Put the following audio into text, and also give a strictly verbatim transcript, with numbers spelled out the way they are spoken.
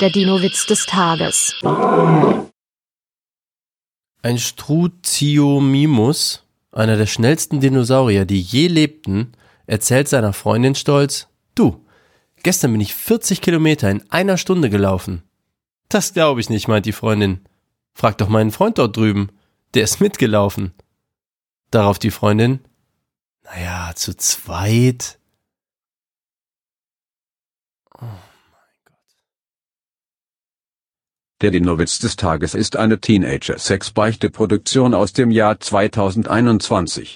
Der Dino-Witz des Tages. Ein Struthiomimus, einer der schnellsten Dinosaurier, die je lebten, erzählt seiner Freundin stolz: Du, gestern bin ich vierzig Kilometer in einer Stunde gelaufen. Das glaube ich nicht, meint die Freundin. Frag doch meinen Freund dort drüben, der ist mitgelaufen. Darauf die Freundin: Naja, zu zweit. Oh. Der Dino-Witz des Tages ist eine Teenager-Sex-Beichte-Produktion aus dem Jahr zweitausendeinundzwanzig.